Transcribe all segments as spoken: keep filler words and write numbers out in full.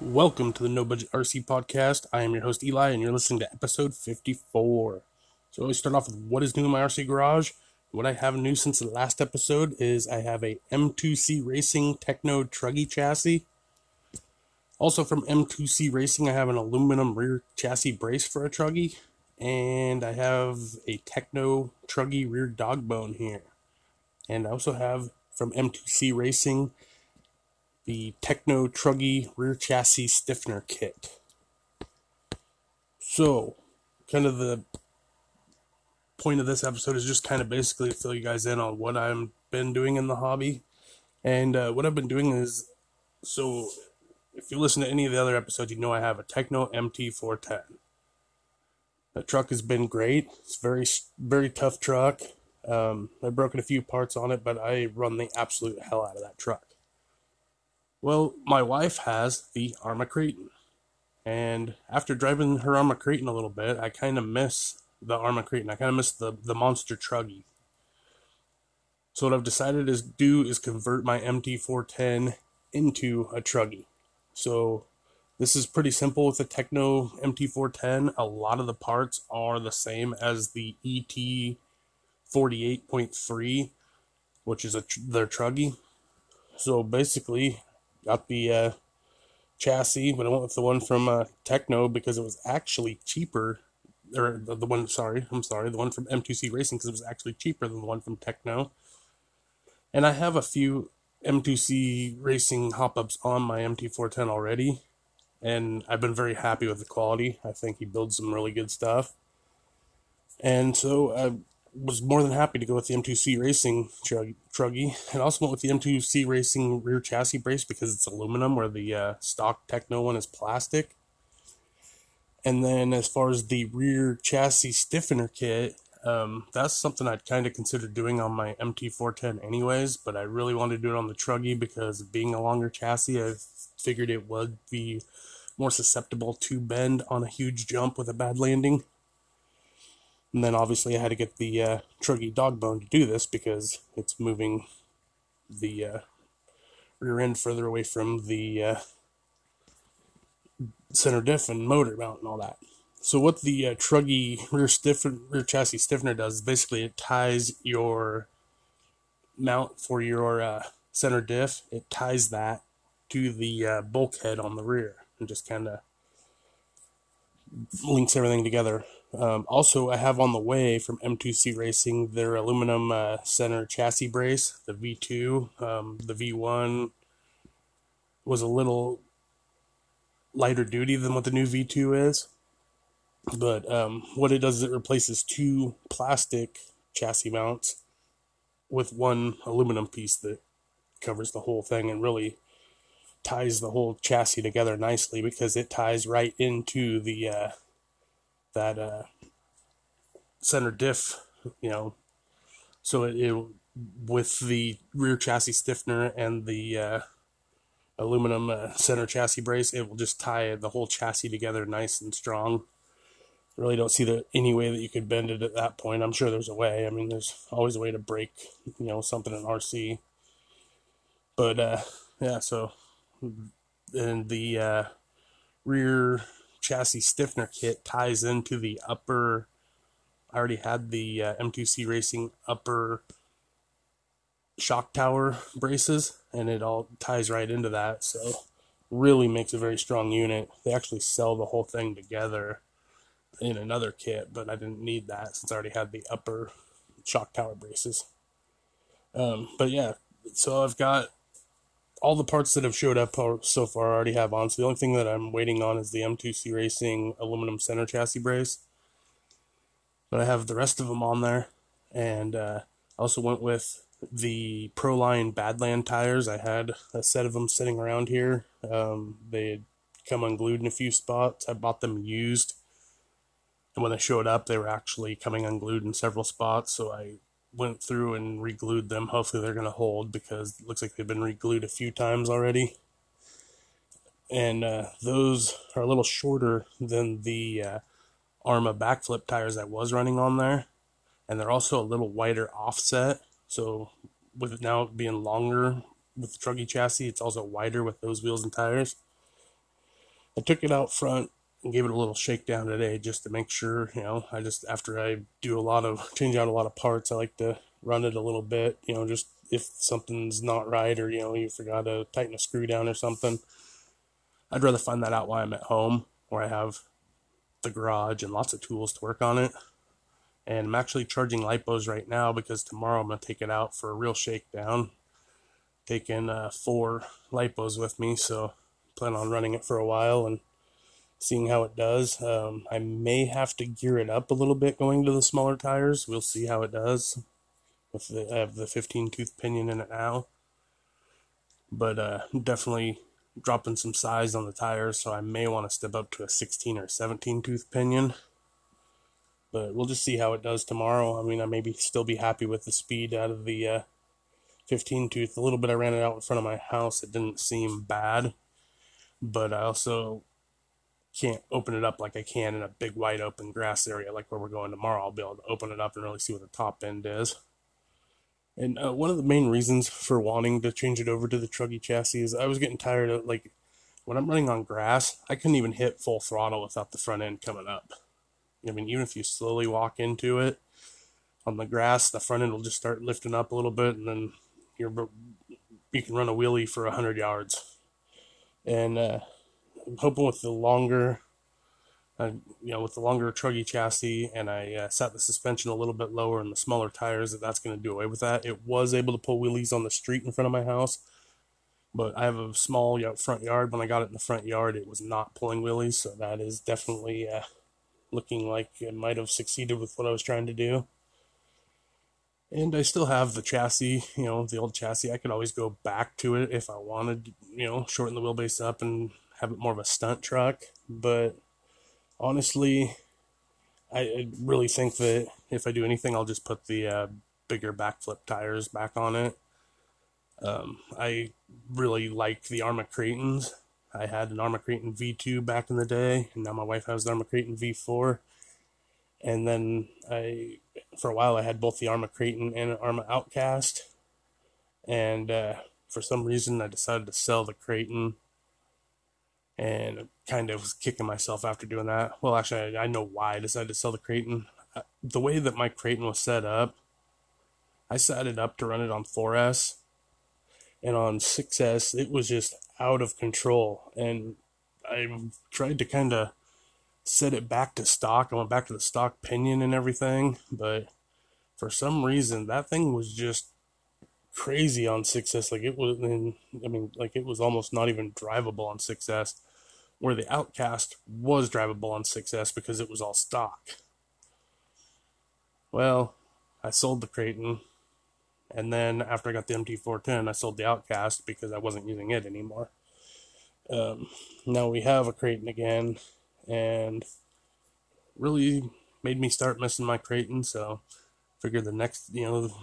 Welcome to the No Budget R C Podcast. I am your host Eli, and you're listening to episode fifty-four. So I always start off with what is new in my R C garage. What I have new since the last episode is I have a M two C Racing Tekno Truggy chassis. Also from M two C Racing, I have an aluminum rear chassis brace for a Truggy, and I have a Tekno Truggy rear dog bone here. And I also have from M two C Racing the Tekno Truggy rear chassis stiffener kit. So, kind of the point of this episode is just kind of basically to fill you guys in on what I've been doing in the hobby. And uh, what I've been doing is, so if you listen to any of the other episodes, you know I have a Tekno M T four ten. That truck has been great. It's very, very tough truck. Um, I've broken a few parts on it, but I run the absolute hell out of that truck. Well, my wife has the ARRMA Kraton, and after driving her ARRMA Kraton a little bit, I kind of miss the ARRMA Kraton. I kind of miss the, the monster Truggy. So what I've decided to do is convert my M T four ten into a Truggy. So this is pretty simple with the Tekno M T four ten. A lot of the parts are the same as the E T forty-eight point three, which is a, their Truggy. So basically, got the uh, chassis, but I went with the one from uh, Tekno because it was actually cheaper, or the, the one, sorry, I'm sorry, the one from M two C Racing, because it was actually cheaper than the one from Tekno. And I have a few M two C Racing hop-ups on my M T four ten already, and I've been very happy with the quality. I think he builds some really good stuff. And so I was more than happy to go with the M two C Racing Truggy, and also went with the M two C Racing rear chassis brace because it's aluminum, where the uh, stock Tekno one is plastic. And then as far as the rear chassis stiffener kit, um, that's something I'd kind of considered doing on my M T four ten anyways, but I really wanted to do it on the Truggy because of being a longer chassis. I figured it would be more susceptible to bend on a huge jump with a bad landing. And then obviously I had to get the uh, Truggy dog bone to do this because it's moving the uh, rear end further away from the uh, center diff and motor mount and all that. So what the uh, Truggy rear stiff rear chassis stiffener does is basically it ties your mount for your uh, center diff. It ties that to the uh, bulkhead on the rear and just kind of links everything together. Um, also, I have on the way from M two C Racing their aluminum uh, center chassis brace, the V two. Um, the V one was a little lighter duty than what the new V two is. But um, what it does is it replaces two plastic chassis mounts with one aluminum piece that covers the whole thing and really ties the whole chassis together nicely because it ties right into the Uh, that uh, center diff, you know, so it, it with the rear chassis stiffener and the uh, aluminum uh, center chassis brace, it will just tie the whole chassis together nice and strong. Really don't see the, any way that you could bend it at that point. I'm sure there's a way. I mean, there's always a way to break, you know, something in R C. But, uh, yeah, so, and the uh, rear chassis stiffener kit ties into the upper, I already had the uh, M two C Racing upper shock tower braces, and it all ties right into that, so really makes a very strong unit. They actually sell the whole thing together in another kit, but I didn't need that since I already had the upper shock tower braces. Um, but yeah, so I've got all the parts that have showed up so far I already have on, so the only thing that I'm waiting on is the M two C Racing aluminum center chassis brace. But I have the rest of them on there, and uh, I also went with the Pro Line Badland tires. I had a set of them sitting around here. Um, they had come unglued in a few spots. I bought them used, and when they showed up, they were actually coming unglued in several spots, so I went through and re-glued them. Hopefully they're going to hold because it looks like they've been re-glued a few times already. And uh, those are a little shorter than the uh, ARRMA backflip tires I was running on there. And they're also a little wider offset. So with it now being longer with the Truggy chassis, it's also wider with those wheels and tires. I took it out front and gave it a little shakedown today just to make sure, you know, I just, after I do a lot of, change out a lot of parts, I like to run it a little bit, you know, just if something's not right or, you know, you forgot to tighten a screw down or something. I'd rather find that out while I'm at home, where I have the garage and lots of tools to work on it. And I'm actually charging lipos right now because tomorrow I'm going to take it out for a real shakedown. Taking uh, four lipos with me, so plan on running it for a while and seeing how it does. Um, I may have to gear it up a little bit going to the smaller tires. We'll see how it does. With the, I have the fifteen tooth pinion in it now. But uh, definitely dropping some size on the tires, so I may want to step up to a sixteen or seventeen tooth pinion. But we'll just see how it does tomorrow. I mean, I may be, still be happy with the speed out of the uh, fifteen tooth. A little bit I ran it out in front of my house. It didn't seem bad. But I also can't open it up like I can in a big wide open grass area like where we're going tomorrow. I'll be able to open it up and really see what the top end is. And uh, one of the main reasons for wanting to change it over to the Truggy chassis is I was getting tired of, like, when I'm running on grass, I couldn't even hit full throttle without the front end coming up. I mean, even if you slowly walk into it on the grass, the front end will just start lifting up a little bit, and then you're, you can run a wheelie for one hundred yards. And uh, I'm hoping with the longer, uh, you know, with the longer Truggy chassis, and I uh, set the suspension a little bit lower and the smaller tires, that that's going to do away with that. It was able to pull wheelies on the street in front of my house, but I have a small front yard. When I got it in the front yard, it was not pulling wheelies, so that is definitely... Uh, looking like it might have succeeded with what I was trying to do. And I still have the chassis, you know, the old chassis. I could always go back to it if I wanted, you know, shorten the wheelbase up and have it more of a stunt truck. But honestly, I really think that if I do anything, I'll just put the uh, bigger backflip tires back on it. Um, I really like the ARRMA Kratons. I had an ARRMA Kraton V two back in the day, and now my wife has an ARRMA Kraton V four. And then I, for a while, I had both the ARRMA Kraton and an ARRMA Outcast. And uh, for some reason, I decided to sell the Kraton, and kind of was kicking myself after doing that. Well, actually, I, I know why I decided to sell the Kraton. The way that my Kraton was set up, I set it up to run it on four S. And on six S, it was just out of control. And I tried to kind of set it back to stock. I went back to the stock pinion and everything. But for some reason, that thing was just crazy on six S. Like, it was, I mean, like, it was almost not even drivable on six S. Where the Outcast was drivable on six S because it was all stock. Well, I sold the Kraton. And then after I got the M T four ten, I sold the Outcast because I wasn't using it anymore. Um, now we have a Kraton again, and really made me start missing my Kraton. So figured the next, you know,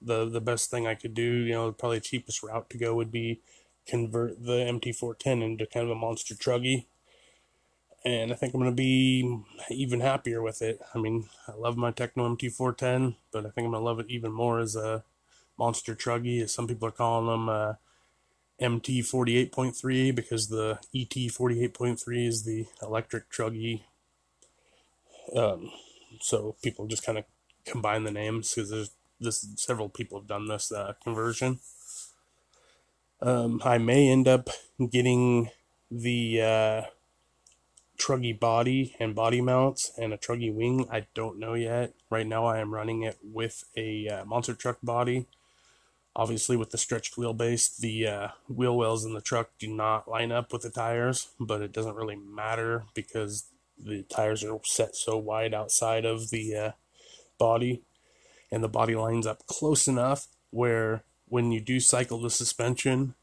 the the best thing I could do, you know, probably the cheapest route to go would be convert the M T four ten into kind of a monster Truggy. And I think I'm going to be even happier with it. I mean, I love my Tekno M T four ten, but I think I'm going to love it even more as a monster Truggy, as some people are calling them, uh, M T forty-eight point three, because the E T forty-eight point three is the electric Truggy. Um, so people just kind of combine the names, because there's this, several people have done this uh, conversion. Um, I may end up getting the uh, Truggy body and body mounts and a Truggy wing. I don't know yet. Right now I am running it with a uh, monster truck body. Obviously, with the stretched wheelbase, the uh, wheel wells in the truck do not line up with the tires, but it doesn't really matter because the tires are set so wide outside of the uh, body, and the body lines up close enough where when you do cycle the suspension,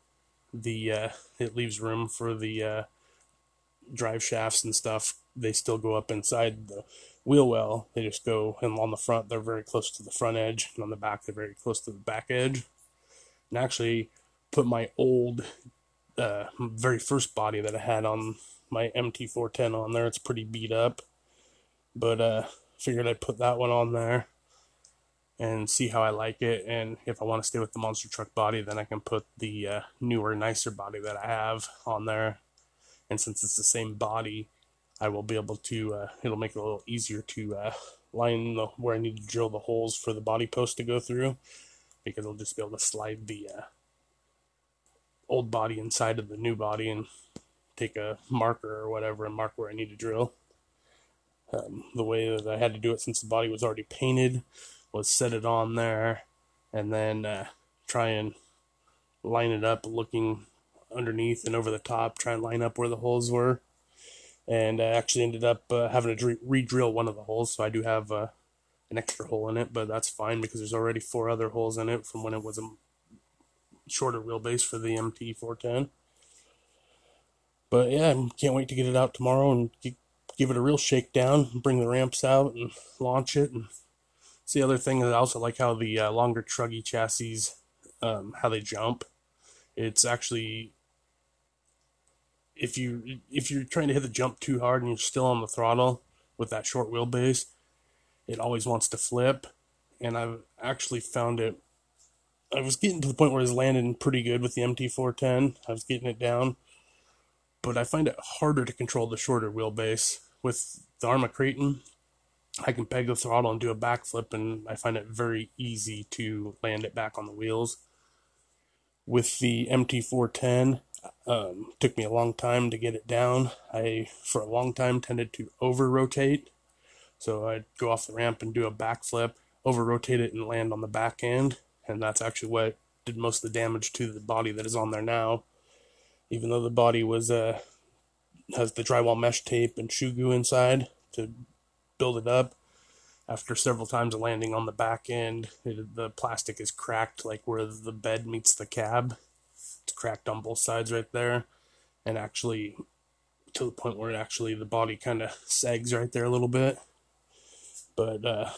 the uh, it leaves room for the uh, drive shafts and stuff. They still go up inside the wheel well. They just go, and on the front, they're very close to the front edge, and on the back, they're very close to the back edge. And actually, put my old, uh, very first body that I had on my M T four ten on there. It's pretty beat up, but uh, figured I'd put that one on there and see how I like it. And if I want to stay with the monster truck body, then I can put the uh, newer, nicer body that I have on there and since it's the same body, I will be able to, uh, it'll make it a little easier to uh, line the, where I need to drill the holes for the body post to go through, because I'll just be able to slide the uh, old body inside of the new body and take a marker or whatever and mark where I need to drill. Um, the way that I had to do it, since the body was already painted, was set it on there and then uh, try and line it up looking underneath and over the top, try and line up where the holes were. And I actually ended up uh, having to re-drill one of the holes, so I do have uh, an extra hole in it, but that's fine because there's already four other holes in it from when it was a shorter wheelbase for the M T four ten. But yeah, I can't wait to get it out tomorrow and give it a real shakedown, bring the ramps out and launch it. And it's the other thing that I also like, how the uh, longer truggy chassis, um, how they jump. It's actually, if you if you're trying to hit the jump too hard and you're still on the throttle with that short wheelbase, it always wants to flip. And I've actually found it, I was getting to the point where I was landing pretty good with the M T four ten. I was getting it down, but I find it harder to control the shorter wheelbase. With the ARRMA Kraton, I can peg the throttle and do a backflip, and I find it very easy to land it back on the wheels. With the M T four ten, um, took me a long time to get it down. I, for a long time, tended to over-rotate. So I'd go off the ramp and do a backflip, over-rotate it, and land on the back end. And that's actually what did most of the damage to the body that is on there now. Even though the body was uh, has the drywall mesh tape and shoe goo inside to build it up, after several times of landing on the back end, it, the plastic is cracked, like where the bed meets the cab. It's cracked on both sides right there, and actually to the point where it actually the body kind of sags right there a little bit. But uh,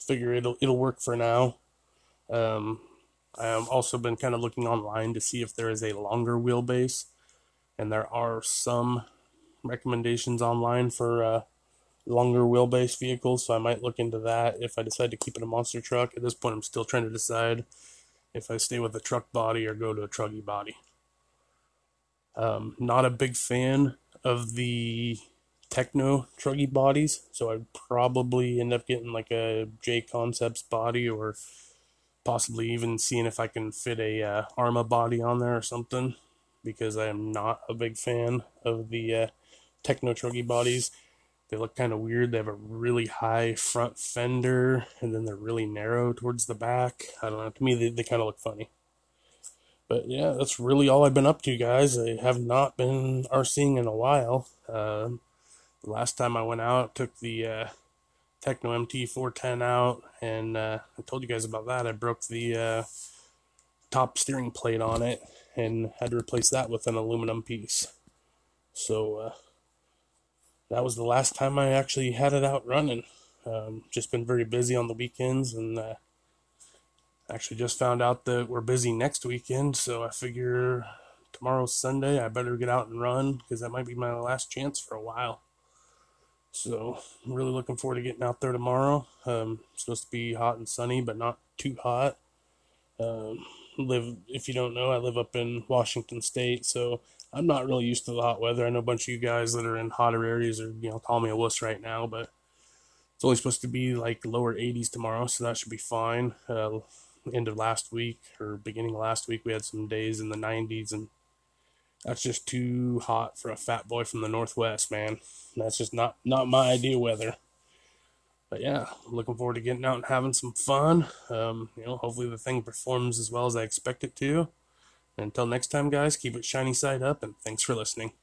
figure it'll it'll work for now. Um, I've also been kind of looking online to see if there is a longer wheelbase, and there are some recommendations online for uh, longer wheelbase vehicles, so I might look into that if I decide to keep it a monster truck. At this point, I'm still trying to decide if I stay with a truck body or go to a truggy body. Um, not a big fan of the Tekno truggy bodies, so I'd probably end up getting like a J Concepts body, or possibly even seeing if I can fit a uh, ARRMA body on there or something, because I am not a big fan of the uh, Tekno truggy bodies. They look kind of weird. They have a really high front fender, and then they're really narrow towards the back. I don't know. To me, they, they kind of look funny. But yeah, that's really all I've been up to, guys. I have not been RCing in a while. Uh, the last time I went out, took the Uh, Tekno M T four ten out, and uh, I told you guys about that. I broke the uh, top steering plate on it and had to replace that with an aluminum piece. So uh, that was the last time I actually had it out running. Um, just been very busy on the weekends, and uh, actually just found out that we're busy next weekend, so I figure tomorrow's Sunday, I better get out and run, because that might be my last chance for a while. So I'm really looking forward to getting out there tomorrow. Um, it's supposed to be hot and sunny, but not too hot. Um, live, if you don't know, I live up in Washington State, so I'm not really used to the hot weather. I know a bunch of you guys that are in hotter areas are, you know, call me a wuss right now, but it's only supposed to be like lower eighties tomorrow, so that should be fine. Uh, end of last week or beginning of last week, we had some days in the nineties, and that's just too hot for a fat boy from the Northwest, man. That's just not, not my ideal weather. But yeah, looking forward to getting out and having some fun. Um, you know, hopefully the thing performs as well as I expect it to. And until next time, guys, keep it shiny side up, and thanks for listening.